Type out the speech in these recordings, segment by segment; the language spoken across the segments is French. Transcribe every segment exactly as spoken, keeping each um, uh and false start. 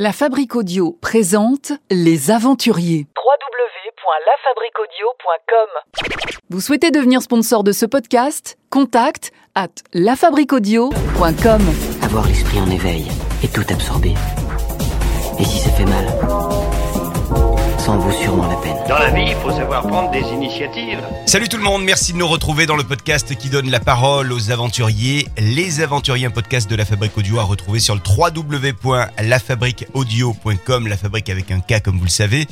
La Fabrik Audio présente Les Aventuriers. w w w point la fabrik audio point com. Vous souhaitez devenir sponsor de ce podcast? Contact à la fabrik audio point com. Avoir l'esprit en éveil et tout absorber. Et si ça fait mal, ça en vaut sûrement la peine. Dans la vie, il faut savoir prendre des initiatives. Salut tout le monde, merci de nous retrouver dans le podcast qui donne la parole aux aventuriers. Les Aventuriers, un podcast de La Fabrik Audio à retrouver sur le w w w point la fabrik audio point com, La Fabrik avec un K comme vous le savez.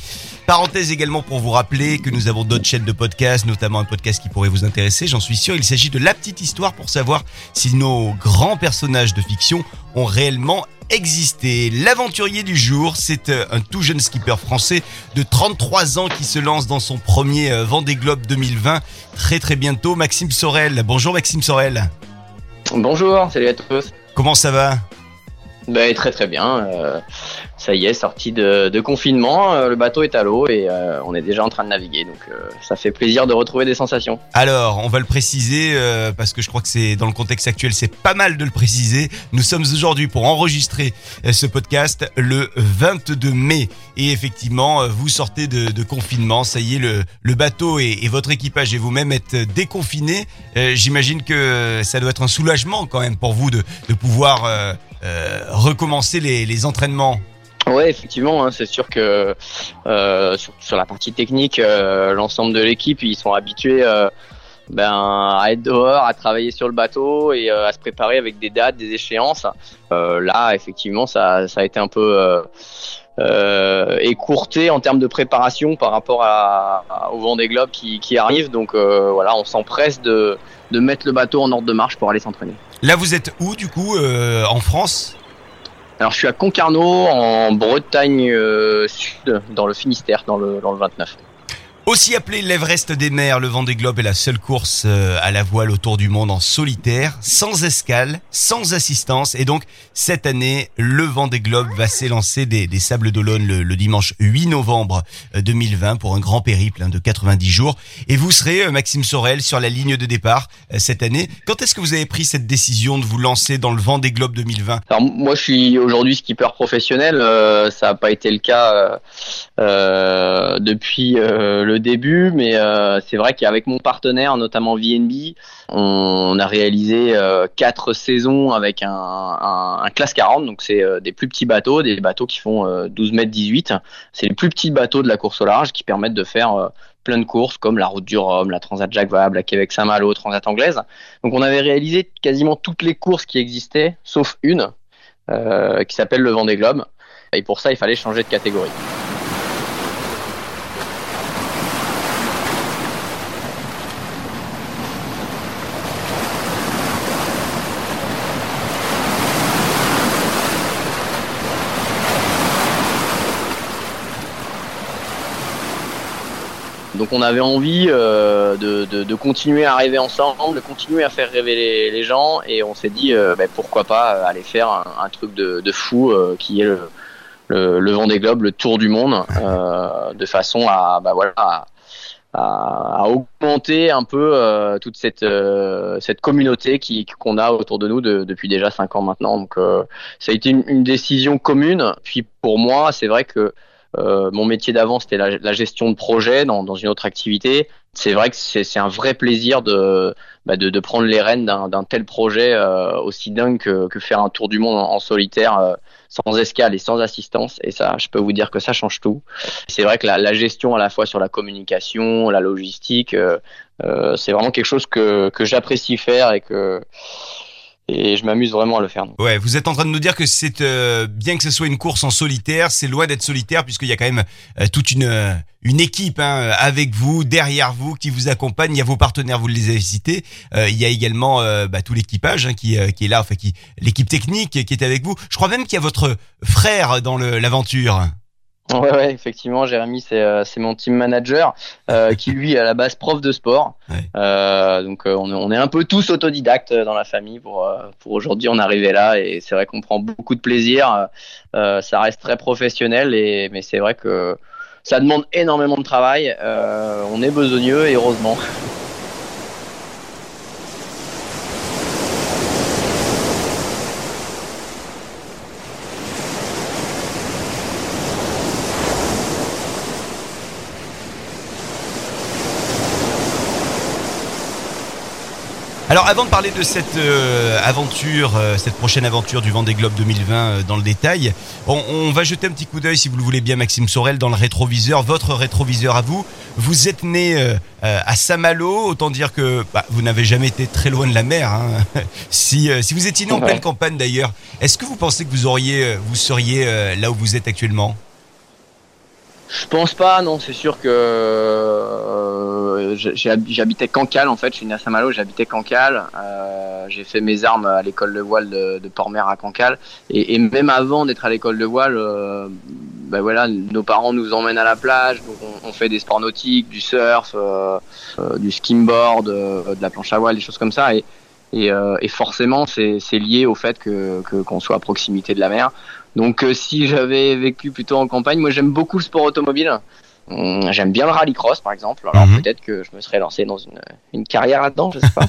Parenthèse également pour vous rappeler que nous avons d'autres chaînes de podcasts, notamment un podcast qui pourrait vous intéresser, j'en suis sûr. Il s'agit de La Petite Histoire pour savoir si nos grands personnages de fiction ont réellement existé. L'aventurier du jour, c'est un tout jeune skipper français de trente-trois ans qui se lance dans son premier Vendée Globe deux mille vingt très très bientôt. Maxime Sorel. Bonjour Maxime Sorel. Bonjour, salut à tous. Comment ça va ? Ben, très très bien, euh, ça y est, sorti de, de confinement, euh, le bateau est à l'eau et euh, on est déjà en train de naviguer, donc euh, ça fait plaisir de retrouver des sensations. Alors, on va le préciser, euh, parce que je crois que c'est dans le contexte actuel, c'est pas mal de le préciser. Nous sommes aujourd'hui pour enregistrer ce podcast le vingt-deux mai et effectivement, vous sortez de, de confinement, ça y est, le, le bateau et, et votre équipage et vous-même êtes déconfinés. Euh, j'imagine que ça doit être un soulagement quand même pour vous de, de pouvoir... Euh, Euh, recommencer les, les entraînements. Ouais, effectivement, hein, c'est sûr que euh, sur, sur la partie technique, euh, l'ensemble de l'équipe, ils sont habitués euh, ben, à être dehors, à travailler sur le bateau et euh, à se préparer avec des dates, des échéances. Euh, là, effectivement, ça, ça a été un peu euh, euh, écourté en termes de préparation par rapport à, à, au Vendée Globe qui, qui arrive. Donc euh, voilà, on s'empresse de, de mettre le bateau en ordre de marche pour aller s'entraîner. Là, vous êtes où, du coup, euh, en France ? Alors, je suis à Concarneau, en Bretagne euh, Sud, dans le Finistère, dans le, dans le vingt-neuf. Aussi appelé l'Everest des mers, le Vendée Globe est la seule course euh, à la voile autour du monde en solitaire, sans escale, sans assistance. Et donc, cette année, le Vendée Globe va s'élancer des, des Sables d'Olonne le, le dimanche huit novembre deux mille vingt pour un grand périple hein, de quatre-vingt-dix jours. Et vous serez, euh, Maxime Sorel, sur la ligne de départ euh, cette année. Quand est-ce que vous avez pris cette décision de vous lancer dans le Vendée Globe deux mille vingt ? Alors, moi, je suis aujourd'hui skipper professionnel. Euh, ça n'a pas été le cas euh, euh, depuis euh, le début, mais euh, c'est vrai qu'avec mon partenaire, notamment V N B, on a réalisé quatre euh, saisons avec un, un, un classe quarante, donc c'est euh, des plus petits bateaux, des bateaux qui font euh, douze mètres dix-huit. C'est les plus petits bateaux de la course au large qui permettent de faire euh, plein de courses comme la Route du Rhum, la Transat Jacques Vabre, la Québec Saint-Malo, Transat Anglaise. Donc on avait réalisé quasiment toutes les courses qui existaient, sauf une euh, qui s'appelle le Vendée Globe. Et pour ça, il fallait changer de catégorie. Donc on avait envie euh, de, de, de continuer à rêver ensemble, de continuer à faire rêver les, les gens, et on s'est dit euh, bah, pourquoi pas aller faire un, un truc de, de fou euh, qui est le, le, le Vendée Globe, le tour du monde, euh, de façon à, bah, voilà, à, à, à augmenter un peu euh, toute cette, euh, cette communauté qui, qu'on a autour de nous de, depuis déjà cinq ans maintenant. Donc euh, ça a été une, une décision commune. Puis pour moi, c'est vrai que Euh, mon métier d'avant, c'était la, la gestion de projet dans, dans une autre activité. C'est vrai que c'est, c'est un vrai plaisir de, bah de, de prendre les rênes d'un, d'un tel projet euh, aussi dingue que, que faire un tour du monde en, en solitaire, euh, sans escale et sans assistance. Et ça, je peux vous dire que ça change tout. C'est vrai que la, la gestion à la fois sur la communication, la logistique, euh, euh, c'est vraiment quelque chose que, que j'apprécie faire et que... Et je m'amuse vraiment à le faire. Donc. Ouais, vous êtes en train de nous dire que c'est euh, bien que ce soit une course en solitaire, c'est loin d'être solitaire puisqu'il y a quand même euh, toute une euh, une équipe hein, avec vous, derrière vous, qui vous accompagne. Il y a vos partenaires, vous les avez cités. Euh, il y a également euh, bah, tout l'équipage hein, qui euh, qui est là, enfin qui l'équipe technique qui est avec vous. Je crois même qu'il y a votre frère dans le, l'aventure. Ouais, ouais, effectivement, Jérémy, c'est euh, c'est mon team manager euh, qui lui est à la base prof de sport. Ouais. Euh, donc euh, on, on est un peu tous autodidactes dans la famille pour euh, pour aujourd'hui on est arrivé là et c'est vrai qu'on prend beaucoup de plaisir. Euh, ça reste très professionnel et mais c'est vrai que ça demande énormément de travail. Euh, on est besogneux et heureusement. Alors avant de parler de cette euh, aventure, euh, cette prochaine aventure du Vendée Globe deux mille vingt euh, dans le détail, on, on va jeter un petit coup d'œil, si vous le voulez bien, Maxime Sorel, dans le rétroviseur, votre rétroviseur à vous. Vous êtes né euh, euh, à Saint-Malo, autant dire que bah, vous n'avez jamais été très loin de la mer. Hein. si, euh, si vous étiez né en ouais. pleine campagne d'ailleurs, est-ce que vous pensez que vous, auriez, vous seriez euh, là où vous êtes actuellement ? Je pense pas, non, c'est sûr que euh, j'habitais Cancale en fait, je suis né à Saint-Malo, j'habitais Cancale, euh, j'ai fait mes armes à l'école de voile de, de Port-Mer à Cancale, et, et même avant d'être à l'école de voile, euh, ben voilà, nos parents nous emmènent à la plage, donc on, on fait des sports nautiques, du surf, euh, euh, du skimboard, euh, de la planche à voile, des choses comme ça, et, et, euh, et forcément c'est, c'est lié au fait que, que, qu'on soit à proximité de la mer. Donc euh, si j'avais vécu plutôt en campagne, moi j'aime beaucoup le sport automobile, hum, j'aime bien le rallycross par exemple, alors mm-hmm. peut-être que je me serais lancé dans une, une carrière là-dedans, je sais pas.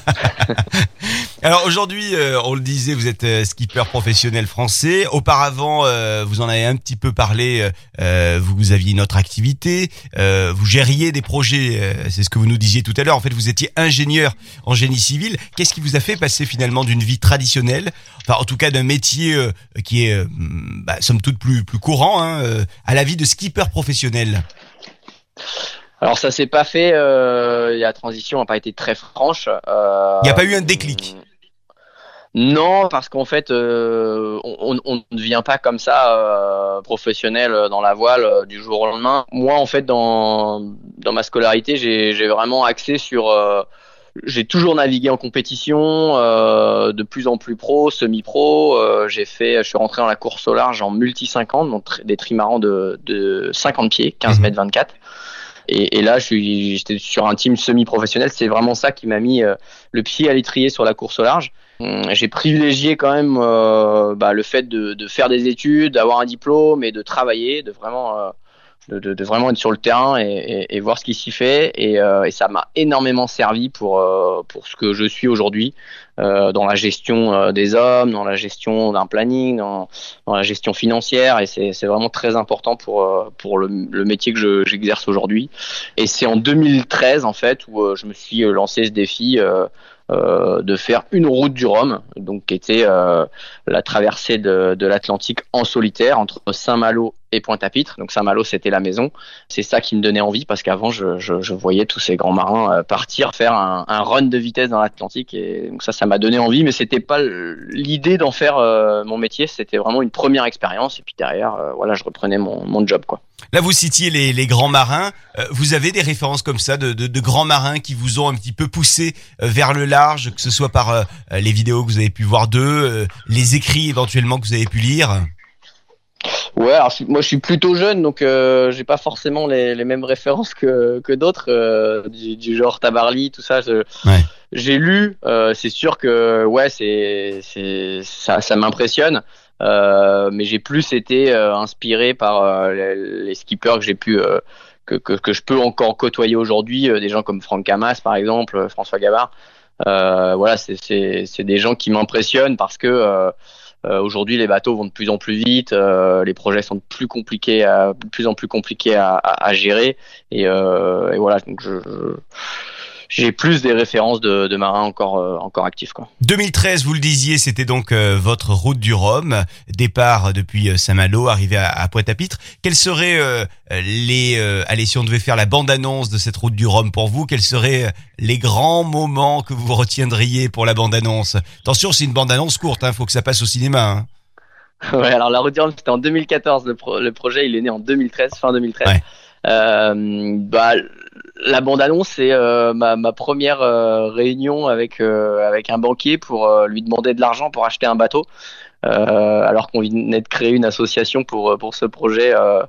Alors aujourd'hui, euh, on le disait, vous êtes euh, skipper professionnel français, auparavant euh, vous en avez un petit peu parlé, euh, vous aviez une autre activité, euh, vous gériez des projets, euh, c'est ce que vous nous disiez tout à l'heure, en fait vous étiez ingénieur en génie civil, qu'est-ce qui vous a fait passer finalement d'une vie traditionnelle, enfin en tout cas d'un métier euh, qui est euh, bah, somme toute plus, plus courant, hein, euh, à la vie de skipper professionnel ? Alors ça s'est pas fait, euh, la transition n'a pas été très franche. Euh, Il n'y a pas eu un déclic ? Non, parce qu'en fait, euh, on, on ne devient pas comme ça euh, professionnel dans la voile euh, du jour au lendemain. Moi, en fait, dans dans ma scolarité, j'ai, j'ai vraiment axé sur. Euh, j'ai toujours navigué en compétition, euh, de plus en plus pro, semi-pro. Euh, j'ai fait, je suis rentré dans la course au large en multi cinquante, donc tr- des trimarans de, de cinquante pieds, quinze mètres vingt-quatre. Et, et là, je suis, j'étais sur un team semi-professionnel. C'est vraiment ça qui m'a mis euh, le pied à l'étrier sur la course au large. J'ai privilégié quand même euh, bah, le fait de, de faire des études, d'avoir un diplôme et de travailler, de vraiment, euh, de, de, de vraiment être sur le terrain et, et, et voir ce qui s'y fait. Et, euh, et ça m'a énormément servi pour, euh, pour ce que je suis aujourd'hui, euh, dans la gestion euh, des hommes, dans la gestion d'un planning, dans, dans la gestion financière. Et c'est, c'est vraiment très important pour, euh, pour le, le métier que je, j'exerce aujourd'hui. Et c'est en deux mille treize en fait où euh, je me suis lancé ce défi. Euh, Euh, de faire une route du Rhum, donc qui était euh, la traversée de, de l'Atlantique en solitaire entre Saint-Malo et Pointe-à-Pitre. Donc Saint-Malo, c'était la maison. C'est ça qui me donnait envie parce qu'avant, je, je, je voyais tous ces grands marins partir faire un, un run de vitesse dans l'Atlantique. Et donc ça, ça m'a donné envie, mais c'était pas l'idée d'en faire euh, mon métier. C'était vraiment une première expérience. Et puis derrière, euh, voilà, je reprenais mon, mon job, quoi. Là, vous citiez les, les grands marins. Euh, vous avez des références comme ça de, de, de grands marins qui vous ont un petit peu poussé vers le large, que ce soit par euh, les vidéos que vous avez pu voir d'eux, euh, les écrits éventuellement que vous avez pu lire ? Ouais, alors moi je suis plutôt jeune, donc euh, j'ai pas forcément les, les mêmes références que, que d'autres, euh, du, du genre Tabarly, tout ça. Je... Ouais. J'ai lu, euh, c'est sûr que ouais, c'est, c'est, ça, ça m'impressionne. Euh, mais j'ai plus été euh, inspiré par euh, les, les skippers que j'ai pu euh, que, que que je peux encore côtoyer aujourd'hui, euh, des gens comme Franck Cammas par exemple, euh, François Gabart. Euh, voilà, c'est c'est c'est des gens qui m'impressionnent parce que euh, euh, aujourd'hui les bateaux vont de plus en plus vite, euh, les projets sont de plus compliqués, à, de plus en plus compliqués à, à, à gérer et, euh, et voilà donc je, je... J'ai plus des références de, de marins encore, euh, encore actifs, quoi. deux mille treize, vous le disiez, c'était donc euh, votre route du Rhum, départ depuis Saint-Malo, arrivé à, à Pointe-à-Pitre. Quelles seraient euh, les, euh, allez, si on devait faire la bande-annonce de cette route du Rhum pour vous, quels seraient les grands moments que vous retiendriez pour la bande-annonce ? Attention, c'est une bande-annonce courte, hein, faut que ça passe au cinéma, hein. Ouais, alors la route du Rhum, c'était en deux mille quatorze, le, pro- le projet, il est né en deux mille treize, fin deux mille treize. Ouais. Euh, bah, la bande-annonce, c'est euh, ma, ma première euh, réunion avec euh, avec un banquier pour euh, lui demander de l'argent pour acheter un bateau, euh, alors qu'on venait de créer une association pour pour ce projet euh,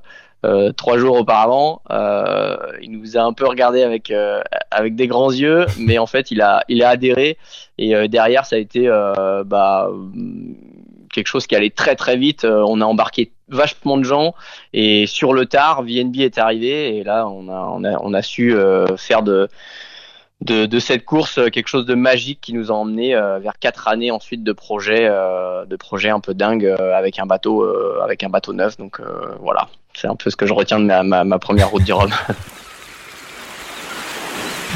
euh, trois jours auparavant. Euh, il nous a un peu regardé avec euh, avec des grands yeux, mais en fait, il a il a adhéré et euh, derrière, ça a été euh, bah quelque chose qui allait très très vite. Euh, on a embarqué vachement de gens et sur le tard, V N B est arrivé et là on a on a on a su euh, faire de de de cette course quelque chose de magique qui nous a emmené euh, vers quatre années ensuite de projets euh, de projets un peu dingues euh, avec un bateau euh, avec un bateau neuf donc euh, voilà, c'est un peu ce que je retiens de ma ma, ma première route du Rhum.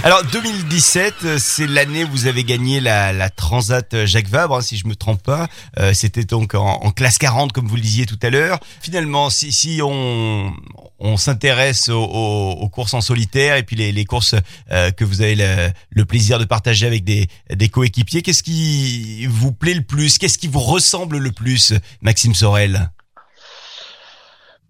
Alors deux mille dix-sept, c'est l'année où vous avez gagné la, la Transat Jacques Vabre, hein, si je me trompe pas. Euh, c'était donc en, en classe quarante, comme vous le disiez tout à l'heure. Finalement, si, si on, on s'intéresse aux, aux, aux courses en solitaire et puis les, les courses euh, que vous avez le, le plaisir de partager avec des, des coéquipiers, qu'est-ce qui vous plaît le plus ? Qu'est-ce qui vous ressemble le plus, Maxime Sorel ?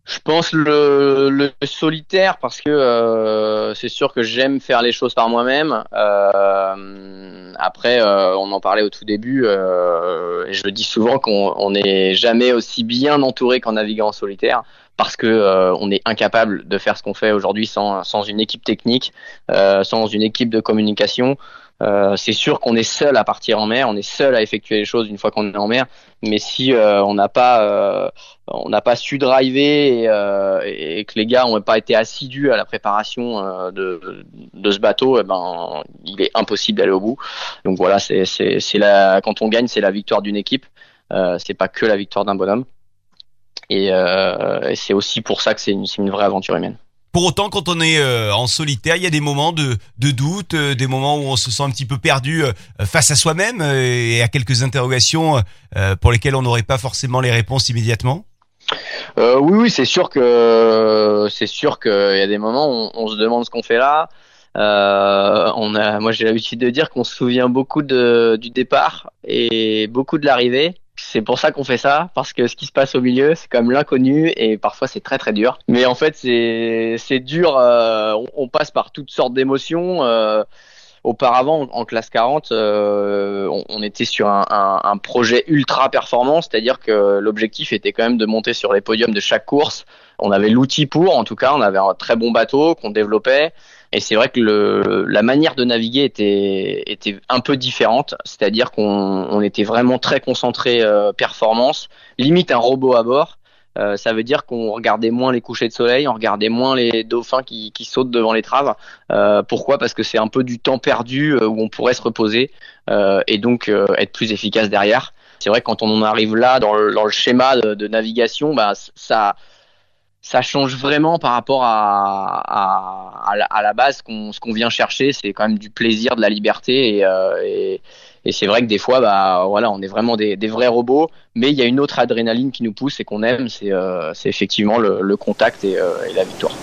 Je pense le, le solitaire parce que euh, c'est sûr que j'aime faire les choses par moi-même. Euh, après, euh, on en parlait au tout début. Euh, et je dis souvent qu'on n'est jamais aussi bien entouré qu'en naviguant en solitaire parce que euh, on est incapable de faire ce qu'on fait aujourd'hui sans, sans une équipe technique, euh, sans une équipe de communication. Euh, c'est sûr qu'on est seul à partir en mer, on est seul à effectuer les choses une fois qu'on est en mer. Mais si euh, on n'a pas, euh, on n'a pas su driver et, euh, et que les gars n'ont pas été assidus à la préparation euh, de, de ce bateau, eh ben, il est impossible d'aller au bout. Donc voilà, c'est, c'est, c'est la, quand on gagne, c'est la victoire d'une équipe. Euh, c'est pas que la victoire d'un bonhomme. Et, euh, et c'est aussi pour ça que c'est une, c'est une vraie aventure humaine. Pour autant, quand on est euh, en solitaire, il y a des moments de, de doute, euh, des moments où on se sent un petit peu perdu euh, face à soi-même euh, et à quelques interrogations euh, pour lesquelles on n'aurait pas forcément les réponses immédiatement. Euh, oui, oui, c'est sûr que c'est sûr que il y a des moments où on, on se demande ce qu'on fait là. Euh, on a, moi, j'ai l'habitude de dire qu'on se souvient beaucoup de, du départ et beaucoup de l'arrivée. C'est pour ça qu'on fait ça, parce que ce qui se passe au milieu, c'est comme l'inconnu et parfois c'est très très dur. Mais en fait, c'est c'est dur. Euh, on, on passe par toutes sortes d'émotions. Euh, auparavant, en, en classe quarante, euh, on, on était sur un, un, un projet ultra performant, c'est-à-dire que l'objectif était quand même de monter sur les podiums de chaque course. On avait l'outil pour, en tout cas, on avait un très bon bateau qu'on développait. Et c'est vrai que le, la manière de naviguer était, était un peu différente, c'est-à-dire qu'on on était vraiment très concentré euh, performance, limite un robot à bord. Euh, ça veut dire qu'on regardait moins les couchers de soleil, on regardait moins les dauphins qui, qui sautent devant l'étrave. Euh, pourquoi ? Parce que c'est un peu du temps perdu euh, où on pourrait se reposer euh, et donc euh, être plus efficace derrière. C'est vrai que quand on en arrive là, dans le, dans le schéma de, de navigation, bah, ça... Ça change vraiment par rapport à, à, à, la, à la base. Qu'on, ce qu'on vient chercher, c'est quand même du plaisir, de la liberté. Et, euh, et, et c'est vrai que des fois, bah, voilà, on est vraiment des, des vrais robots. Mais il y a une autre adrénaline qui nous pousse et qu'on aime. C'est, euh, c'est effectivement le, le contact et, euh, et la victoire.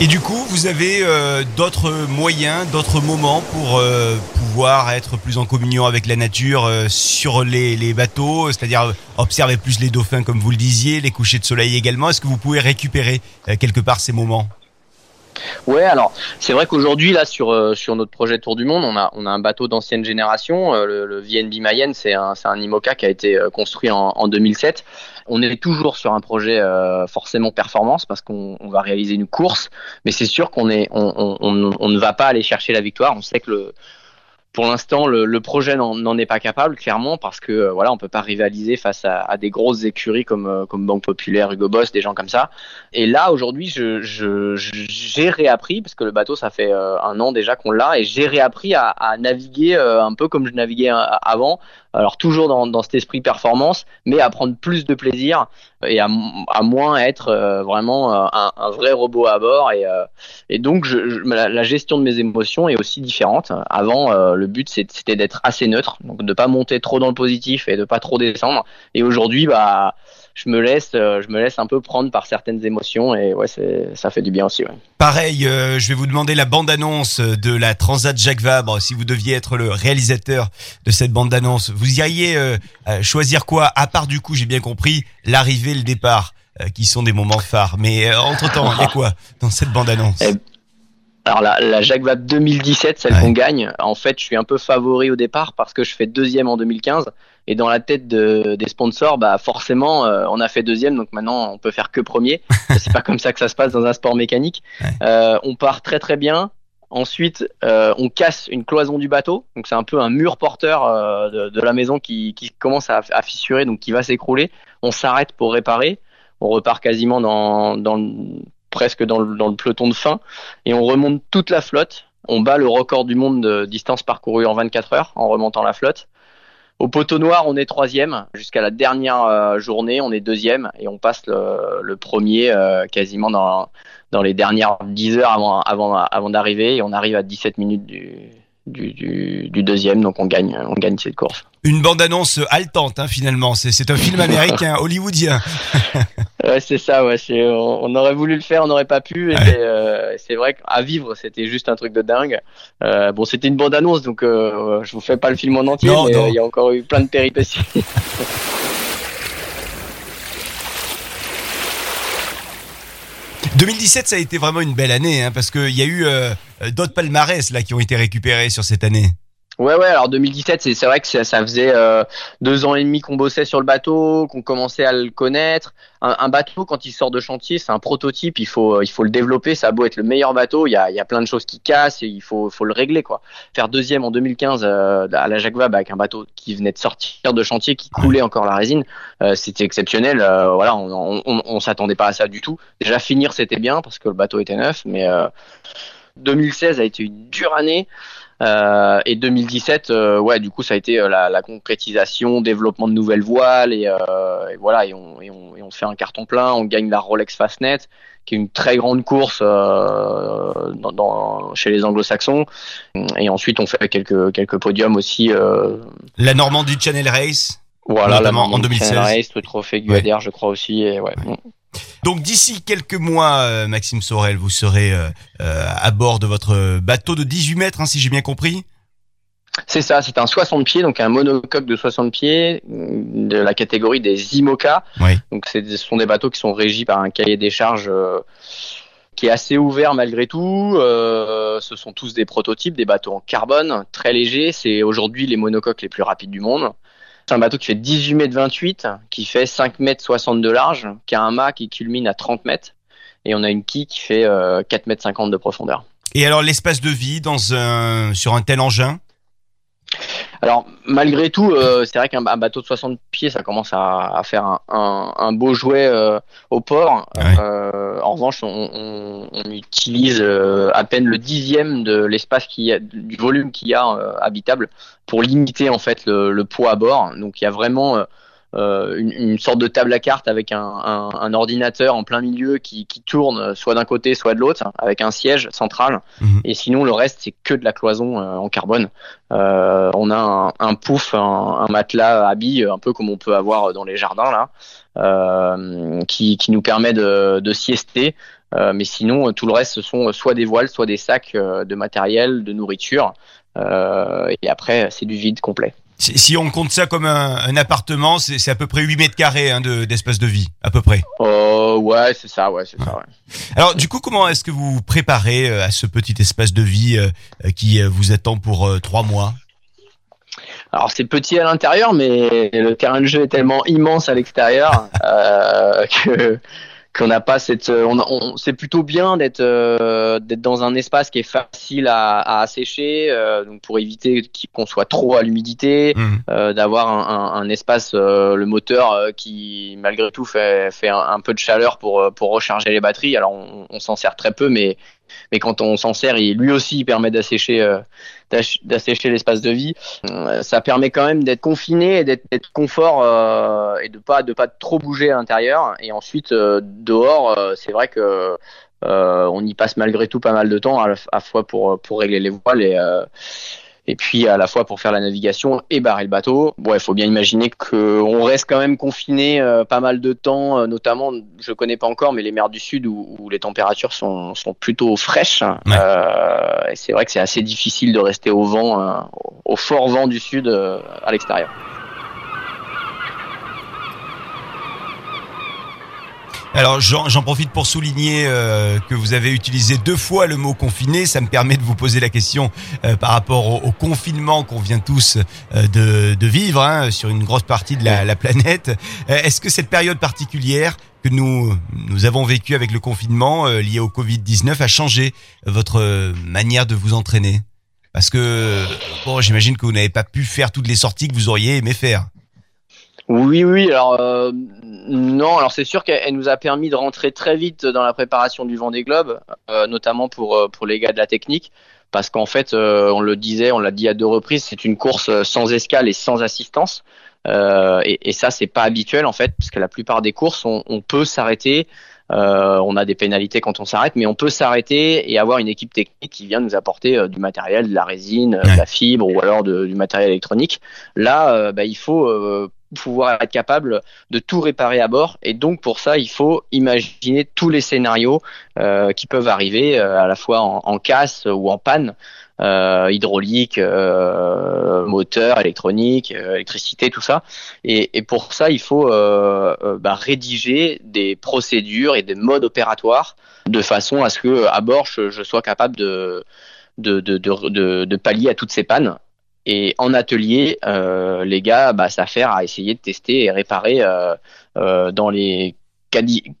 Et du coup, vous avez euh, d'autres moyens, d'autres moments pour euh, pouvoir être plus en communion avec la nature euh, sur les, les bateaux, c'est-à-dire observer plus les dauphins, comme vous le disiez, les couchers de soleil également. Est-ce que vous pouvez récupérer euh, quelque part ces moments ? Ouais, alors c'est vrai qu'aujourd'hui là sur euh, sur notre projet Tour du Monde, on a on a un bateau d'ancienne génération, euh, le, le V N B Mayenne, c'est un c'est un IMOCA qui a été euh, construit en, en deux mille sept. On est toujours sur un projet euh, forcément performance parce qu'on on va réaliser une course, mais c'est sûr qu'on est on on, on on ne va pas aller chercher la victoire. On sait que le pour l'instant le, le projet n'en, n'en est pas capable clairement parce que euh, voilà on peut pas rivaliser face à, à des grosses écuries comme euh, comme Banque Populaire, Hugo Boss, des gens comme ça. Et là aujourd'hui je, je, je j'ai réappris parce que le bateau ça fait euh, un an déjà qu'on l'a et j'ai réappris à, à naviguer euh, un peu comme je naviguais avant. Alors toujours dans, dans cet esprit performance, mais à prendre plus de plaisir et à, à moins être euh, vraiment euh, un, un vrai robot à bord. Et, euh, et donc je, je, la, la gestion de mes émotions est aussi différente. Avant, euh, le but c'était d'être assez neutre, donc de pas monter trop dans le positif et de pas trop descendre. Et aujourd'hui, bah, je me laisse, euh, je me laisse un peu prendre par certaines émotions et ouais, c'est, ça fait du bien aussi. Ouais. Pareil, euh, je vais vous demander la bande-annonce de la Transat Jacques Vabre. Si vous deviez être le réalisateur de cette bande-annonce, vous iriez euh, euh, choisir quoi ? À part du coup, j'ai bien compris, l'arrivée, le départ, euh, qui sont des moments phares. Mais euh, entre-temps, il y a quoi dans cette bande-annonce ? Et... Alors la, la Jacques Vabre deux mille dix-sept, celle ouais. qu'on gagne, en fait je suis un peu favori au départ parce que je fais deuxième en deux mille quinze et dans la tête de, des sponsors, bah forcément euh, on a fait deuxième donc maintenant on peut faire que premier. C'est pas comme ça que ça se passe dans un sport mécanique. Ouais. Euh, on part très très bien. Ensuite, euh, on casse une cloison du bateau, donc c'est un peu un mur porteur euh, de, de la maison qui, qui commence à, à fissurer, donc qui va s'écrouler. On s'arrête pour réparer. On repart quasiment dans dans le presque dans le, dans le peloton de fin et on remonte toute la flotte. On bat le record du monde de distance parcourue en vingt-quatre heures en remontant la flotte. Au poteau noir, on est troisième. Jusqu'à la dernière euh, journée, on est deuxième et on passe le, le premier euh, quasiment dans, dans les dernières dix heures avant, avant, avant d'arriver. Et on arrive à dix-sept minutes du... Du, du, du deuxième, donc on gagne, on gagne cette course. Une bande-annonce haletante, hein, finalement. C'est, c'est un film américain, hollywoodien. Ouais, c'est ça, ouais. C'est, on, on aurait voulu le faire, on n'aurait pas pu. Et ouais. c'est, euh, c'est vrai qu'à vivre, c'était juste un truc de dingue. Euh, bon, c'était une bande-annonce, donc euh, je vous fais pas le film en entier, non, mais il euh, y a encore eu plein de péripéties. deux mille dix-sept, ça a été vraiment une belle année, hein, parce qu'il y a eu euh, d'autres palmarès là, qui ont été récupérés sur cette année. Ouais, ouais, alors deux mille dix-sept, c'est, c'est vrai que ça, ça faisait euh, deux ans et demi qu'on bossait sur le bateau, qu'on commençait à le connaître. Un, un bateau, quand il sort de chantier, c'est un prototype, il faut, il faut le développer, ça a beau être le meilleur bateau, il y a, il y a plein de choses qui cassent, et il faut, faut le régler, quoi. Faire deuxième en deux mille quinze euh, à la Jacques Vabre avec un bateau qui venait de sortir de chantier, qui coulait encore la résine, euh, c'était exceptionnel, euh, voilà, on, on, on, on s'attendait pas à ça du tout. Déjà, finir, c'était bien, parce que le bateau était neuf, mais euh, deux mille seize a été une dure année. Euh, et deux mille dix-sept, euh, ouais, du coup, ça a été euh, la, la concrétisation, développement de nouvelles voiles et, euh, et voilà, et on, et, on, et on fait un carton plein, on gagne la Rolex Fastnet, qui est une très grande course euh, dans, dans, chez les Anglo-Saxons. Et ensuite, on fait quelques quelques podiums aussi. Euh... La Normandie Channel Race. Voilà, la Normandie en deux mille seize. Channel Race, le Trophée Guadère, ouais. Je crois aussi. Et ouais. Ouais. Donc d'ici quelques mois, Maxime Sorel, vous serez euh, euh, à bord de votre bateau de dix-huit mètres, hein, si j'ai bien compris. C'est ça, c'est un soixante pieds, donc un monocoque de soixante pieds de la catégorie des IMOCA. Oui. Donc c'est, ce sont des bateaux qui sont régis par un cahier des charges euh, qui est assez ouvert malgré tout. Euh, ce sont tous des prototypes, des bateaux en carbone, très légers. C'est aujourd'hui les monocoques les plus rapides du monde. C'est un bateau qui fait dix-huit mètres vingt-huit, qui fait cinq mètres soixante de large, qui a un mât qui culmine à trente mètres, et on a une quille qui fait euh, quatre mètres cinquante de profondeur. Et alors l'espace de vie dans un, sur un tel engin ? Alors malgré tout, euh, c'est vrai qu'un bateau de soixante pieds, ça commence à, à faire un, un, un beau jouet euh, au port. Ah oui. euh, en revanche, on, on, on utilise euh, à peine le dixième de l'espace qu'il y a, du volume qu'il y a euh, habitable pour limiter en fait le, le poids à bord. Donc il y a vraiment euh, une, une sorte de table à cartes avec un, un, un ordinateur en plein milieu qui, qui tourne soit d'un côté soit de l'autre, avec un siège central. Mmh. Et sinon le reste c'est que de la cloison euh, en carbone. Euh, on a un, un pouf, un, un matelas à billes, un peu comme on peut avoir dans les jardins là, euh, qui, qui nous permet de, de siester. Euh, mais sinon tout le reste ce sont soit des voiles, soit des sacs euh, de matériel, de nourriture. Euh, et après c'est du vide complet. Si, si on compte ça comme un, un appartement, c'est, c'est à peu près huit mètres carrés hein, de, d'espace de vie, à peu près. Euh, ouais, c'est ça, ouais, c'est ouais. ça. Ouais. Alors du coup, comment est-ce que vous vous préparez à ce petit espace de vie euh, qui vous attend pour euh, trois mois ? Alors c'est petit à l'intérieur, mais le terrain de jeu est tellement immense à l'extérieur euh, que... qu'on n'a pas cette, on, on, c'est plutôt bien d'être euh, d'être dans un espace qui est facile à, à assécher, euh, donc pour éviter qu'on soit trop à l'humidité, mmh. euh, d'avoir un, un, un espace, euh, le moteur euh, qui malgré tout fait fait un, un peu de chaleur pour pour recharger les batteries. Alors on, on s'en sert très peu, mais mais quand on s'en sert, il, lui aussi il permet d'assécher euh, d'assécher l'espace de vie. Ça permet quand même d'être confiné et d'être, d'être confort euh, et de pas de pas trop bouger à l'intérieur. Et ensuite euh, dehors, euh, c'est vrai que euh, on y passe malgré tout pas mal de temps à la à fois pour pour régler les voiles et euh, et puis à la fois pour faire la navigation et barrer le bateau. Bon, il faut bien imaginer qu'on reste quand même confiné euh, pas mal de temps, euh, notamment, je connais pas encore, mais les mers du Sud où, où les températures sont, sont plutôt fraîches. Ouais. Euh, et c'est vrai que c'est assez difficile de rester au vent, euh, au fort vent du Sud euh, à l'extérieur. Alors j'en, j'en profite pour souligner euh, que vous avez utilisé deux fois le mot confiné. Ça me permet de vous poser la question euh, par rapport au, au confinement qu'on vient tous euh, de, de vivre hein, sur une grosse partie de la, la planète. Euh, est-ce que cette période particulière que nous, nous avons vécue avec le confinement euh, lié au covid dix-neuf a changé votre manière de vous entraîner ? Parce que bon, j'imagine que vous n'avez pas pu faire toutes les sorties que vous auriez aimé faire. Oui, oui. Alors euh, non, alors c'est sûr qu'elle nous a permis de rentrer très vite dans la préparation du Vendée Globe, euh, notamment pour pour les gars de la technique, parce qu'en fait, euh, on le disait, on l'a dit à deux reprises, c'est une course sans escale et sans assistance, euh, et, et ça c'est pas habituel en fait, parce que la plupart des courses, on, on peut s'arrêter. Euh, on a des pénalités quand on s'arrête, mais on peut s'arrêter et avoir une équipe technique qui vient nous apporter euh, du matériel, de la résine, euh, de la fibre ou alors de, du matériel électronique. Là, euh, bah, il faut euh, pouvoir être capable de tout réparer à bord, et donc pour ça, il faut imaginer tous les scénarios euh, qui peuvent arriver, euh, à la fois en, en casse ou en panne. Euh, hydraulique, euh, moteur, électronique, euh, électricité, tout ça. Et, et pour ça, il faut euh, euh, bah, rédiger des procédures et des modes opératoires de façon à ce que, à bord, je, je sois capable de, de, de, de, de, de pallier à toutes ces pannes. Et en atelier, euh, les gars, bah, s'affairent à essayer de tester et réparer euh, euh, dans les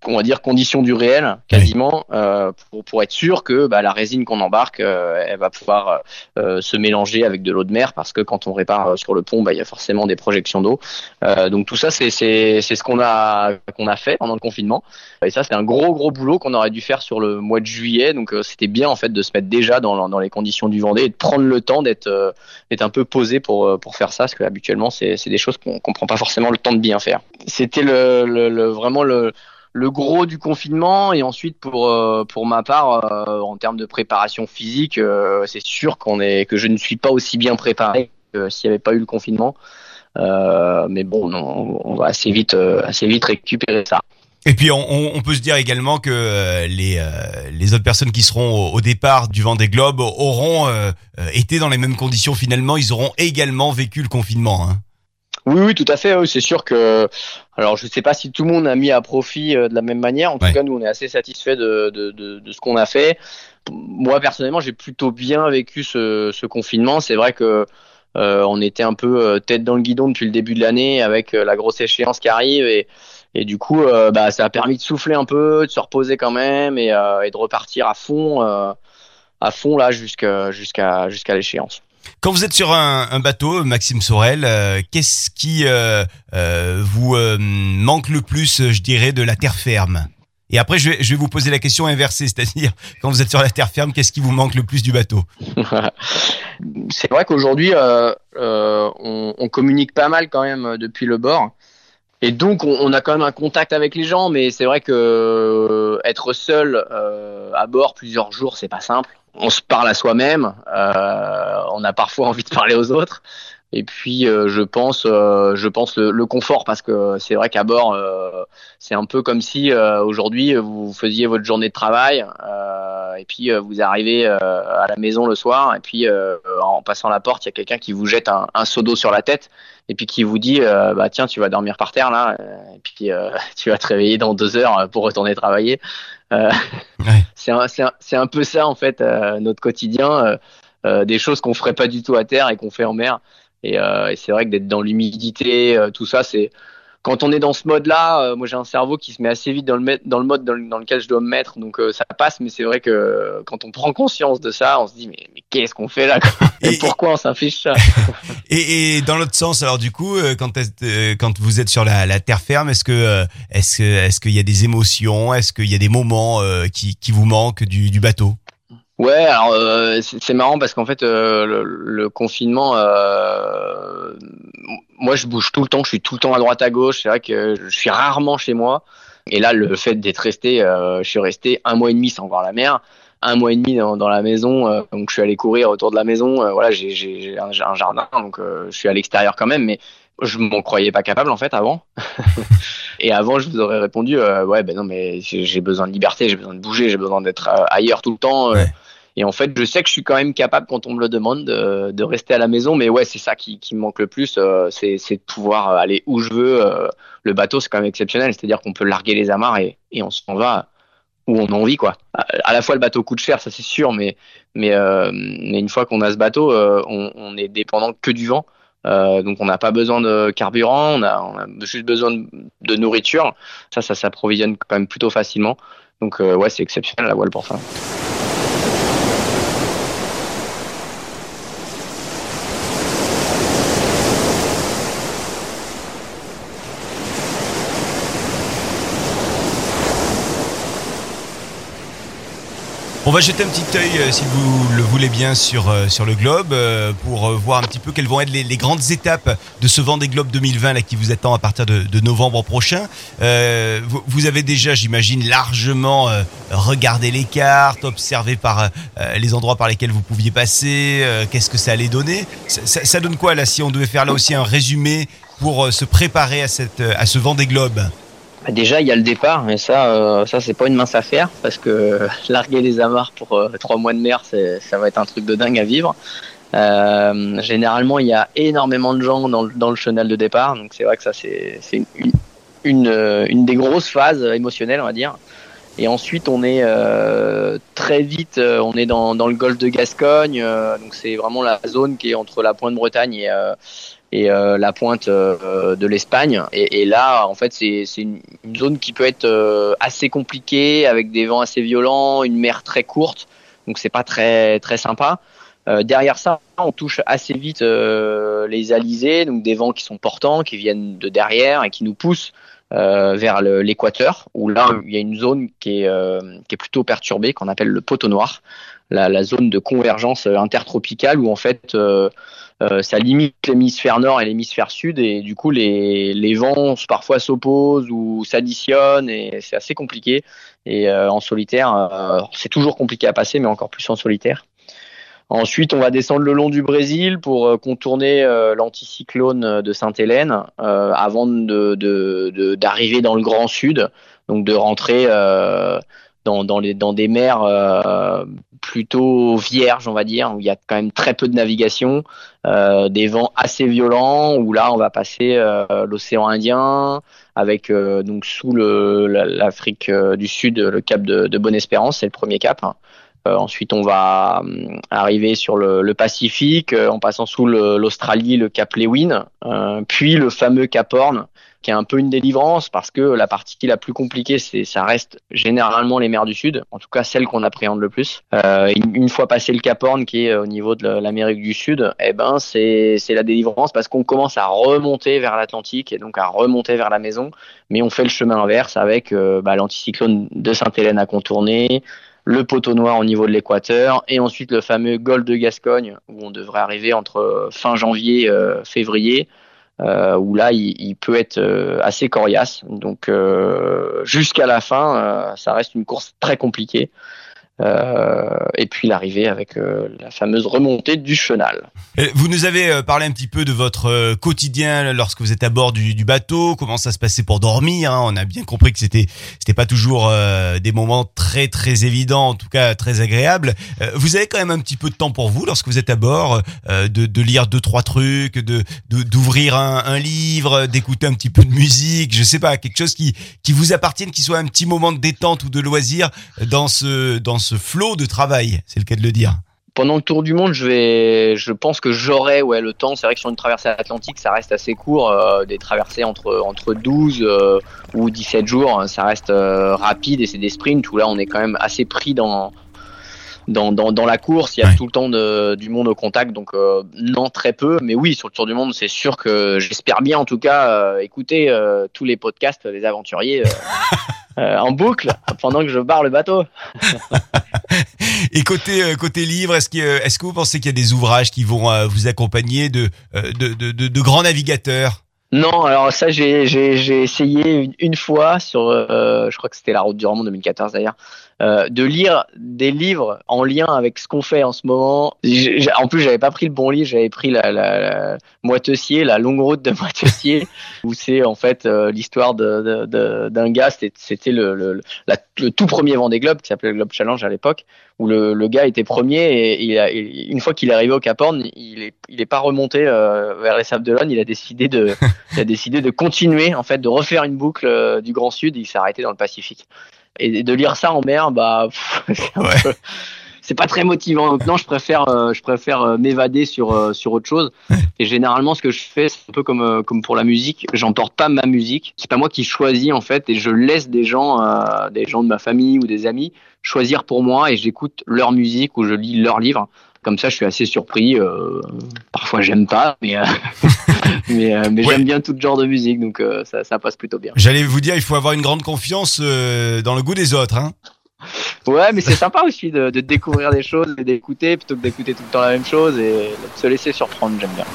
on va dire conditions du réel quasiment, oui. euh, pour, pour être sûr que bah, la résine qu'on embarque, euh, elle va pouvoir euh, se mélanger avec de l'eau de mer, parce que quand on répare sur le pont, bah, y a forcément des projections d'eau. Euh, donc tout ça, c'est, c'est, c'est ce qu'on a, qu'on a fait pendant le confinement. Et ça, c'est un gros gros boulot qu'on aurait dû faire sur le mois de juillet. Donc euh, c'était bien en fait de se mettre déjà dans, dans les conditions du Vendée et de prendre le temps d'être, euh, d'être un peu posé pour, pour faire ça, parce que habituellement, c'est, c'est des choses qu'on qu'on prend pas forcément le temps de bien faire. C'était le, le, le, vraiment le le gros du confinement. Et ensuite, pour euh, pour ma part, euh, en termes de préparation physique, euh, c'est sûr qu'on est que je ne suis pas aussi bien préparé que s'il n'y avait pas eu le confinement, euh, mais bon, non, on va assez vite euh, assez vite récupérer ça. Et puis on, on, on peut se dire également que euh, les euh, les autres personnes qui seront au, au départ du Vendée Globe auront euh, été dans les mêmes conditions finalement. Ils auront également vécu le confinement, hein. Oui, oui, tout à fait. Oui, c'est sûr que, alors je ne sais pas si tout le monde a mis à profit euh, de la même manière. En tout ouais. cas, nous, on est assez satisfaits de, de, de, de ce qu'on a fait. Moi, personnellement, j'ai plutôt bien vécu ce, ce confinement. C'est vrai que euh, on était un peu euh, tête dans le guidon depuis le début de l'année, avec euh, la grosse échéance qui arrive, et, et du coup, euh, bah, ça a permis de souffler un peu, de se reposer quand même, et, euh, et de repartir à fond, euh, à fond là jusqu'à jusqu'à jusqu'à l'échéance. Quand vous êtes sur un, un bateau, Maxime Sorel, euh, qu'est-ce qui euh, euh, vous euh, manque le plus, je dirais, de la terre ferme? Et après, je vais, je vais vous poser la question inversée, c'est-à-dire, quand vous êtes sur la terre ferme, qu'est-ce qui vous manque le plus du bateau? C'est vrai qu'aujourd'hui, euh, euh, on, on communique pas mal quand même depuis le bord. Et donc, on, on a quand même un contact avec les gens, mais c'est vrai que euh, être seul euh, à bord plusieurs jours, c'est pas simple. On se parle à soi-même, euh, on a parfois envie de parler aux autres, et puis euh, je pense, euh, je pense le, le confort, parce que c'est vrai qu'à bord, euh, c'est un peu comme si euh, aujourd'hui vous faisiez votre journée de travail, euh, et puis euh, vous arrivez euh, à la maison le soir, et puis euh, en passant la porte, il y a quelqu'un qui vous jette un, un seau d'eau sur la tête, et puis qui vous dit euh, bah tiens, tu vas dormir par terre là, et puis euh, tu vas te réveiller dans deux heures pour retourner travailler. Euh, ouais. c'est, un, c'est, un, c'est un peu ça en fait, euh, notre quotidien, euh, euh, des choses qu'on ferait pas du tout à terre et qu'on fait en mer, et, euh, et c'est vrai que d'être dans l'humidité, euh, tout ça, c'est quand on est dans ce mode là, euh, moi j'ai un cerveau qui se met assez vite dans le, dans le mode dans, le, dans lequel je dois me mettre, donc euh, ça passe, mais c'est vrai que quand on prend conscience de ça, on se dit mais, mais qu'est-ce qu'on fait là, et, et pourquoi on s'inflige ça? et, et dans l'autre sens, alors du coup, quand, euh, quand vous êtes sur la, la terre ferme, est-ce que, euh, est-ce que, est-ce qu'il y a des émotions, est-ce qu'il y a des moments euh, qui, qui vous manquent du, du bateau? Ouais, alors euh, c'est, c'est marrant parce qu'en fait euh, le, le confinement, euh, moi je bouge tout le temps, je suis tout le temps à droite à gauche. C'est vrai que je suis rarement chez moi. Et là, le fait d'être resté, euh, je suis resté un mois et demi sans voir la mer, un mois et demi dans, dans la maison. Euh, donc je suis allé courir autour de la maison. Euh, voilà, j'ai, j'ai, j'ai, un, j'ai un jardin, donc euh, je suis à l'extérieur quand même, mais je m'en croyais pas capable en fait avant. Et avant, je vous aurais répondu euh, ouais ben non mais j'ai besoin de liberté, j'ai besoin de bouger, j'ai besoin d'être euh, ailleurs tout le temps. Euh, ouais. Et en fait, je sais que je suis quand même capable, quand on me le demande, de, de rester à la maison. Mais ouais, c'est ça qui, qui me manque le plus, euh, c'est, c'est de pouvoir aller où je veux. Euh, le bateau, c'est quand même exceptionnel. C'est-à-dire qu'on peut larguer les amarres et, et on s'en va où on a envie, quoi. À, à la fois, le bateau coûte cher, ça c'est sûr. Mais, mais, euh, mais une fois qu'on a ce bateau, euh, on, on est dépendant que du vent. Euh, donc on n'a pas besoin de carburant, on a, on a juste besoin de, de nourriture. Ça, ça s'approvisionne quand même plutôt facilement. Donc euh, ouais, c'est exceptionnel la voile pour ça. On va jeter un petit œil, si vous le voulez bien, sur, sur le globe pour voir un petit peu quelles vont être les, les grandes étapes de ce Vendée Globe deux mille vingt là, qui vous attend à partir de, de novembre prochain. Euh, vous, vous avez déjà, j'imagine, largement euh, regardé les cartes, observé par, euh, les endroits par lesquels vous pouviez passer, euh, qu'est-ce que ça allait donner. Ça, ça, ça donne quoi là si on devait faire là aussi un résumé pour euh, se préparer à, cette, à ce Vendée Globe? Déjà, il y a le départ, mais ça, euh, ça c'est pas une mince affaire parce que euh, larguer les amarres pour euh, trois mois de mer, c'est, ça va être un truc de dingue à vivre. Euh, généralement, il y a énormément de gens dans le, dans le chenal de départ, donc c'est vrai que ça c'est, c'est une, une, une des grosses phases émotionnelles, on va dire. Et ensuite, on est euh, très vite, on est dans, dans le golfe de Gascogne, euh, donc c'est vraiment la zone qui est entre la pointe de Bretagne et euh, et euh, la pointe euh, de l'Espagne et, et là en fait c'est, c'est une, une zone qui peut être euh, assez compliquée avec des vents assez violents, une mer très courte, donc c'est pas très très sympa. Euh, derrière ça on touche assez vite euh, les alizés, donc des vents qui sont portants, qui viennent de derrière et qui nous poussent euh, vers le, l'équateur, où là il y a une zone qui est, euh, qui est plutôt perturbée, qu'on appelle le poteau noir, la, la zone de convergence intertropicale où en fait euh, Euh, ça limite l'hémisphère nord et l'hémisphère sud, et du coup les, les vents parfois s'opposent ou s'additionnent et c'est assez compliqué. Et euh, en solitaire, euh, c'est toujours compliqué à passer, mais encore plus en solitaire. Ensuite, on va descendre le long du Brésil pour euh, contourner euh, l'anticyclone de Sainte-Hélène euh, avant de, de, de, d'arriver dans le Grand Sud, donc de rentrer euh, dans, dans, les, dans des mers euh, plutôt vierges, on va dire, où il y a quand même très peu de navigation. Euh, des vents assez violents où là on va passer euh, l'océan Indien avec euh, donc sous le, l'Afrique du Sud le cap de, de Bonne-Espérance, c'est le premier cap. Euh, ensuite on va euh, arriver sur le, le Pacifique euh, en passant sous le, l'Australie, le cap Lewin, euh, puis le fameux Cap Horn qui est un peu une délivrance parce que la partie la plus compliquée, c'est, ça reste généralement les mers du Sud, en tout cas celles qu'on appréhende le plus. Euh, une, une fois passé le Cap Horn qui est au niveau de l'Amérique du Sud, eh ben c'est, c'est la délivrance parce qu'on commence à remonter vers l'Atlantique et donc à remonter vers la maison, mais on fait le chemin inverse avec euh, bah, l'anticyclone de Sainte-Hélène à contourner, le poteau noir au niveau de l'équateur et ensuite le fameux golfe de Gascogne où on devrait arriver entre fin janvier, euh, février. Euh, où là il, il peut être euh, assez coriace, donc euh, jusqu'à la fin euh, ça reste une course très compliquée euh, et puis l'arrivée avec euh, la fameuse remontée du chenal. Vous nous avez parlé un petit peu de votre quotidien lorsque vous êtes à bord du, du bateau, comment ça se passait pour dormir, hein. On a bien compris que c'était, c'était pas toujours euh, des moments très très évidents, en tout cas très agréables. Euh, vous avez quand même un petit peu de temps pour vous lorsque vous êtes à bord, euh, de, de lire deux trois trucs, de, de d'ouvrir un, un livre, d'écouter un petit peu de musique, je sais pas, quelque chose qui qui vous appartienne, qui soit un petit moment de détente ou de loisir dans ce dans ce flot de travail, c'est le cas de le dire. Pendant le tour du monde, je vais, je pense que j'aurai ouais, le temps. C'est vrai que sur une traversée atlantique, ça reste assez court. Euh, des traversées entre, entre douze euh, ou dix-sept jours, ça reste euh, rapide et c'est des sprints où là, on est quand même assez pris dans, dans, dans, dans la course. Il y a ouais. tout le temps de, du monde au contact, donc euh, non, très peu. Mais oui, sur le tour du monde, c'est sûr que j'espère bien, en tout cas, euh, écouter euh, tous les podcasts des aventuriers euh, euh, en boucle pendant que je barre le bateau. Et côté euh, côté livre, est-ce que euh, est-ce que vous pensez qu'il y a des ouvrages qui vont euh, vous accompagner de, euh, de de de de grands navigateurs? Non, alors ça j'ai j'ai j'ai essayé une, une fois sur euh, je crois que c'était la route du Rhum en deux mille quatorze d'ailleurs, euh, de lire des livres en lien avec ce qu'on fait en ce moment. J'ai, j'ai, en plus j'avais pas pris le bon livre, j'avais pris la, la, la Moitessier, la longue route de Moitessier où c'est en fait euh, l'histoire de, de, de d'un gars, c'était, c'était le le, la, le tout premier Vendée Globe qui s'appelait le Globe Challenge à l'époque, où le, le gars était premier et, il a, et une fois qu'il est arrivé au Cap Horn, il est, il est pas remonté euh, vers les Sables d'Olonne, il a décidé de, il a décidé de continuer en fait, de refaire une boucle euh, du Grand Sud. Et il s'est arrêté dans le Pacifique. Et, et de lire ça en mer, bah, pff, c'est, ouais. peu, c'est pas très motivant. Donc non, je préfère, euh, je préfère euh, m'évader sur euh, sur autre chose. Et généralement, ce que je fais, c'est un peu comme euh, comme pour la musique. J'emporte pas ma musique. C'est pas moi qui choisis en fait, et je laisse des gens, euh, des gens de ma famille ou des amis choisir pour moi, et j'écoute leur musique ou je lis leurs livres. Comme ça, je suis assez surpris. Euh, parfois, j'aime pas, mais euh, mais, euh, mais ouais. j'aime bien tout genre de musique, donc euh, ça, ça passe plutôt bien. J'allais vous dire, il faut avoir une grande confiance euh, dans le goût des autres, hein. Ouais, mais c'est sympa aussi de, de découvrir des choses et d'écouter plutôt que d'écouter tout le temps la même chose et se laisser surprendre, j'aime bien.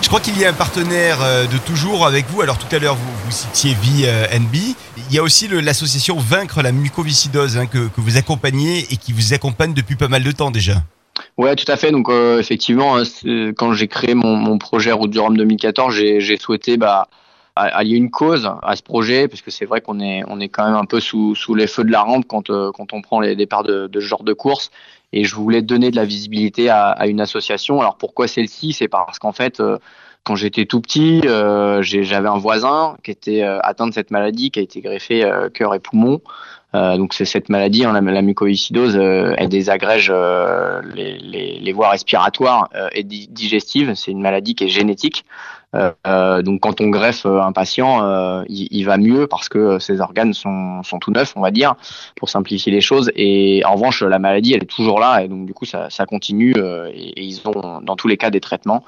Je crois qu'il y a un partenaire de toujours avec vous. Alors tout à l'heure, vous, vous citiez V N B. Il y a aussi le, l'association Vaincre la mucoviscidose, hein, que, que vous accompagnez et qui vous accompagne depuis pas mal de temps déjà. Ouais, tout à fait. Donc euh, effectivement, euh, quand j'ai créé mon, mon projet Route du Rhum deux mille quatorze, j'ai, j'ai souhaité bah, allier une cause à ce projet, parce que c'est vrai qu'on est, on est quand même un peu sous, sous les feux de la rampe quand, euh, quand on prend les départs de, de ce genre de course. Et je voulais donner de la visibilité à, à une association. Alors pourquoi celle-ci ? C'est parce qu'en fait, euh, quand j'étais tout petit, euh, j'ai, j'avais un voisin qui était euh, atteint de cette maladie, qui a été greffé euh, cœur et poumon. Euh, donc c'est cette maladie, hein, la, la mucoviscidose, euh, elle désagrège euh, les, les, les voies respiratoires euh, et di- digestives. C'est une maladie qui est génétique. Euh, euh, donc quand on greffe un patient, euh, il, il va mieux parce que ses organes sont, sont tout neufs, on va dire, pour simplifier les choses. Et en revanche, la maladie, elle est toujours là, et donc du coup, ça, ça continue. Euh, et, et ils ont, dans tous les cas, des traitements.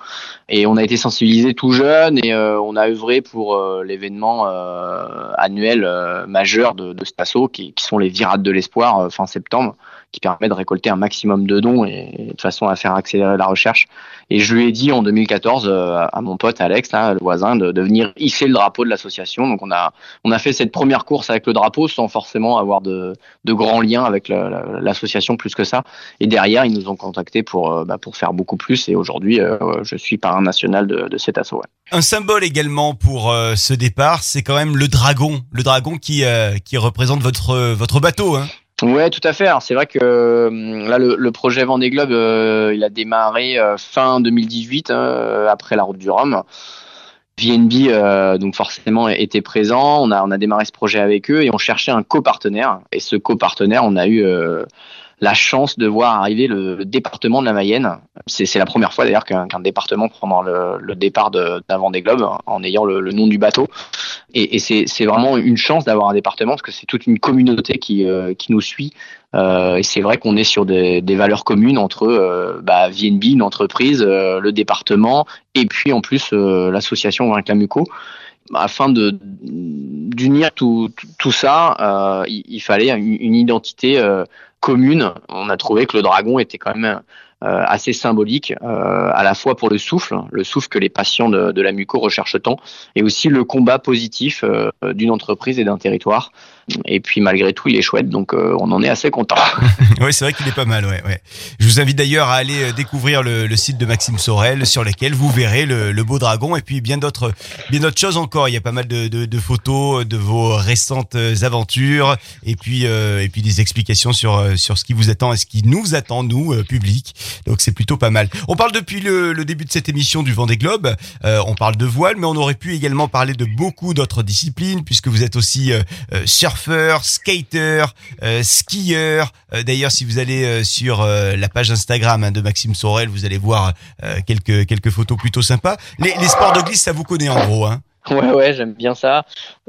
Et on a été sensibilisés tout jeunes, et euh, on a œuvré pour euh, l'événement euh, annuel euh, majeur de, de cet asso, qui, qui sont les Virades de l'Espoir euh, fin septembre, qui permet de récolter un maximum de dons et de façon à faire accélérer la recherche. Et je lui ai dit en deux mille quatorze euh, à mon pote Alex, là, le voisin, de, de venir hisser le drapeau de l'association. Donc on a on a fait cette première course avec le drapeau sans forcément avoir de de grands liens avec la, la, l'association plus que ça. Et derrière, ils nous ont contactés pour euh, bah, pour faire beaucoup plus. Et aujourd'hui, euh, je suis parrain national de, de cet asso. Ouais. Un symbole également pour euh, ce départ, c'est quand même le dragon, le dragon qui euh, qui représente votre votre bateau, hein. Ouais, tout à fait. Alors, c'est vrai que là, le, le projet Vendée Globe, euh, il a démarré euh, fin deux mille dix-huit, euh, après la Route du Rhum. V N B, euh, donc forcément, était présent. On a, on a démarré ce projet avec eux et on cherchait un copartenaire. Et ce copartenaire, on a eu euh, la chance de voir arriver le, le département de la Mayenne. C'est, c'est la première fois d'ailleurs qu'un, qu'un département prend le, le départ de, d'un Vendée Globe en ayant le, le nom du bateau. Et, et c'est, c'est vraiment une chance d'avoir un département parce que c'est toute une communauté qui, euh, qui nous suit. Euh, et c'est vrai qu'on est sur des, des valeurs communes entre euh, bah, V N B, une entreprise, euh, le département et puis en plus euh, l'association Vaincre la Muco. Afin de d'unir tout, tout, tout ça, euh, il, il fallait une, une identité euh, commune. On a trouvé que le dragon était quand même euh, assez symbolique, euh, à la fois pour le souffle, le souffle que les patients de, de la muco recherchent tant, et aussi le combat positif euh, d'une entreprise et d'un territoire. Et puis malgré tout, il est chouette, donc euh, on en est assez content. Oui, c'est vrai qu'il est pas mal. Ouais, ouais. Je vous invite d'ailleurs à aller découvrir le, le site de Maxime Sorel, sur lequel vous verrez le, le beau dragon et puis bien d'autres, bien d'autres choses encore. Il y a pas mal de, de, de photos de vos récentes aventures et puis euh, et puis des explications sur sur ce qui vous attend et ce qui nous attend nous euh, public. Donc c'est plutôt pas mal. On parle depuis le, le début de cette émission du Vendée Globe. Euh, on parle de voile, mais on aurait pu également parler de beaucoup d'autres disciplines puisque vous êtes aussi euh, surfeur, skater, euh, skieur. Euh, d'ailleurs, si vous allez euh, sur euh, la page Instagram hein, de Maxime Sorel, vous allez voir euh, quelques quelques photos plutôt sympas. Les, les sports de glisse, ça vous connaît en gros, hein. Ouais, ouais, j'aime bien ça.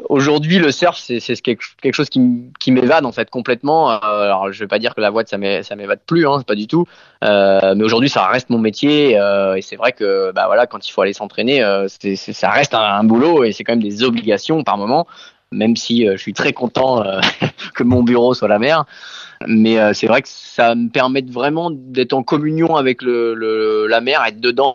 Aujourd'hui, le surf, c'est, c'est quelque chose qui, qui m'évade en fait complètement. Alors, je vais pas dire que la voile, ça m'é, ça m'évade plus, hein, pas du tout. Euh, mais aujourd'hui, ça reste mon métier euh, et c'est vrai que bah voilà, quand il faut aller s'entraîner, euh, c'est, c'est, ça reste un, un boulot et c'est quand même des obligations par moment. Même si euh, je suis très content euh, que mon bureau soit la mer. Mais euh, c'est vrai que ça me permet vraiment d'être en communion avec le, le, la mer, être dedans,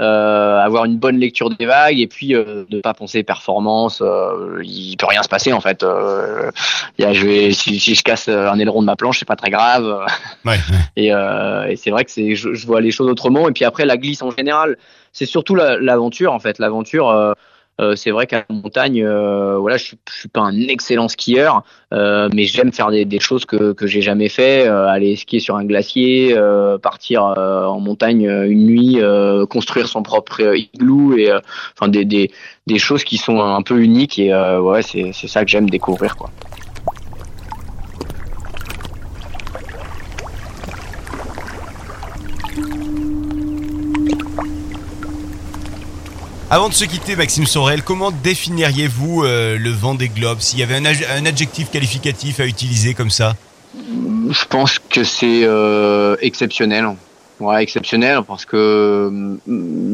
euh, avoir une bonne lecture des vagues et puis euh, de ne pas penser performance. Euh, il peut rien se passer en fait. Euh, y a, je vais, si, si je casse un aileron de ma planche, c'est pas très grave. Ouais. Et, euh, et c'est vrai que c'est, je, je vois les choses autrement. Et puis après, la glisse en général, c'est surtout la, l'aventure en fait. L'aventure... Euh, Euh, c'est vrai qu'à la montagne, euh, voilà, je suis, je suis pas un excellent skieur, euh, mais j'aime faire des, des choses que que j'ai jamais fait, euh, aller skier sur un glacier, euh, partir euh, en montagne euh, une nuit, euh, construire son propre euh, igloo et, euh, enfin, des des des choses qui sont un peu uniques et euh, ouais, c'est c'est ça que j'aime découvrir quoi. Avant de se quitter, Maxime Sorel, comment définiriez-vous euh, le Vendée Globe s'il y avait un, un adjectif qualificatif à utiliser comme ça? Je pense que c'est euh, exceptionnel. Ouais, exceptionnel, parce que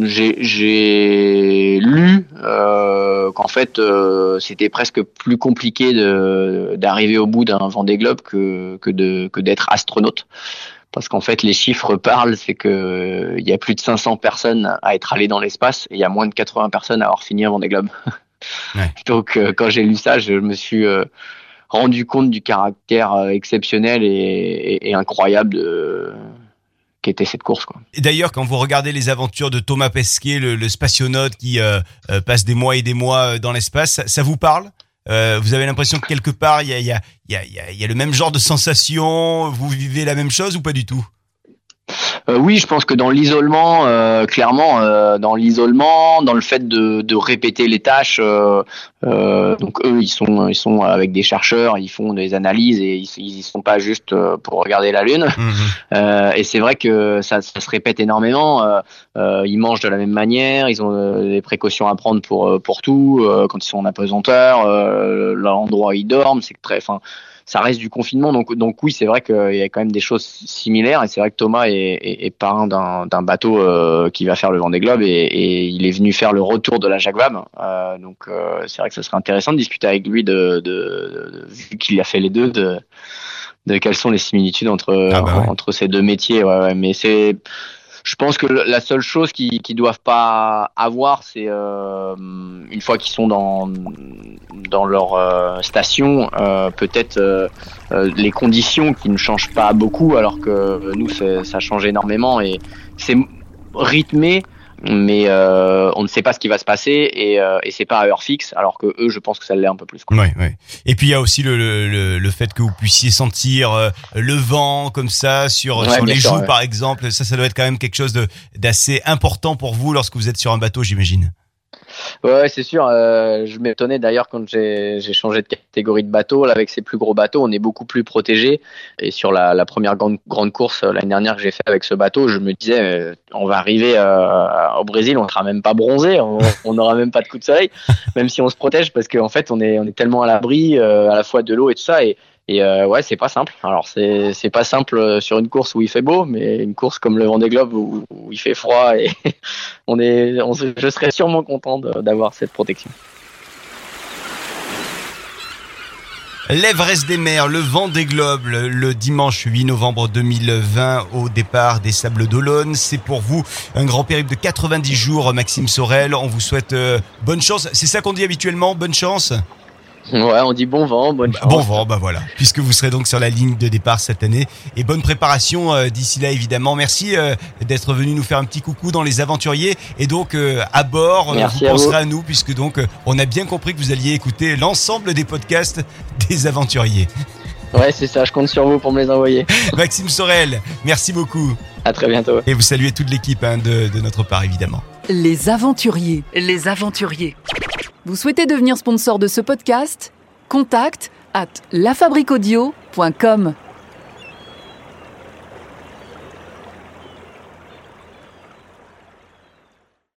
j'ai, j'ai lu euh, qu'en fait euh, c'était presque plus compliqué de, d'arriver au bout d'un Vendée Globe que, que, de, que d'être astronaute. Parce qu'en fait, les chiffres parlent, c'est que il y a plus de cinq cents personnes à être allées dans l'espace et il y a moins de quatre-vingts personnes à avoir fini un Vendée Globe. Ouais. Donc, euh, quand j'ai lu ça, je me suis euh, rendu compte du caractère euh, exceptionnel et, et, et incroyable de... qui était cette course, quoi. Et d'ailleurs, quand vous regardez les aventures de Thomas Pesquet, le, le spationaute qui euh, euh, passe des mois et des mois dans l'espace, ça, ça vous parle ? Euh, vous avez l'impression que quelque part il y a, y, a, y, a, y a le même genre de sensation, vous vivez la même chose ou pas du tout ? euh, Oui, je pense que dans l'isolement, euh, clairement, euh, dans l'isolement, dans le fait de, de répéter les tâches, euh, euh, donc eux ils sont, ils sont avec des chercheurs, ils font des analyses et ils, ils y sont pas juste pour regarder la lune. Mmh. Euh, et c'est vrai que ça, ça se répète énormément. Euh, Euh, ils mangent de la même manière, ils ont euh, des précautions à prendre pour euh, pour tout. Euh, quand ils sont en apesanteur, euh, l'endroit où ils dorment, c'est très, enfin, ça reste du confinement. Donc donc oui, c'est vrai qu'il y a quand même des choses similaires. Et c'est vrai que Thomas est, est, est parrain d'un d'un bateau euh, qui va faire le Vendée Globe et, et il est venu faire le retour de la Jacques Vabre. Euh, donc euh, c'est vrai que ça serait intéressant de discuter avec lui de, de, de vu qu'il a fait les deux de, de quelles sont les similitudes entre ah bah ouais. entre ces deux métiers. Ouais, ouais, mais c'est Je pense que la seule chose qu'ils, qu'ils doivent pas avoir, c'est euh, une fois qu'ils sont dans dans leur euh, station, euh, peut-être euh, euh, les conditions qui ne changent pas beaucoup, alors que nous c'est, ça change énormément et c'est rythmé, mais euh, on ne sait pas ce qui va se passer et, euh, et c'est pas à heure fixe, alors que eux, je pense que ça l'est un peu plus. Quoi. Ouais, ouais. Et puis il y a aussi le, le, le fait que vous puissiez sentir euh, le vent comme ça sur, ouais, sur les sûr, joues, ouais. par exemple. Ça, ça doit être quand même quelque chose de, d'assez important pour vous lorsque vous êtes sur un bateau, j'imagine. Ouais, c'est sûr. Euh, je m'étonnais d'ailleurs quand j'ai, j'ai changé de catégorie de bateau. Là, avec ces plus gros bateaux, on est beaucoup plus protégé. Et sur la, la première grande, grande course l'année dernière que j'ai fait avec ce bateau, je me disais, euh, on va arriver euh, au Brésil, on ne sera même pas bronzé, on n'aura même pas de coup de soleil, même si on se protège, parce qu'en fait, on est, on est tellement à l'abri, euh, à la fois de l'eau et tout ça. Et, et euh, ouais, c'est pas simple. Alors, c'est, c'est pas simple sur une course où il fait beau, mais une course comme le Vendée Globe où, où il fait froid, et on est, on, je serais sûrement content de, d'avoir cette protection. L'Everest des mers, le Vendée Globe, le dimanche huit novembre deux mille vingt au départ des Sables d'Olonne. C'est pour vous un grand périple de quatre-vingt-dix jours, Maxime Sorel. On vous souhaite euh, bonne chance. C'est ça qu'on dit habituellement, bonne chance ? Ouais, on dit bon vent, bonne chance. Bon vent, bah voilà, puisque vous serez donc sur la ligne de départ cette année. Et bonne préparation euh, d'ici là, évidemment. Merci euh, d'être venu nous faire un petit coucou dans Les Aventuriers. Et donc, euh, à bord, Merci vous à penserez vous. à nous, puisque donc, euh, on a bien compris que vous alliez écouter l'ensemble des podcasts des Aventuriers. Ouais, c'est ça, je compte sur vous pour me les envoyer. Maxime Sorel, merci beaucoup. À très bientôt. Et vous saluez toute l'équipe hein, de, de notre part, évidemment. Les Aventuriers, les Aventuriers. Vous souhaitez devenir sponsor de ce podcast ? Contact à la fabrique audio point com.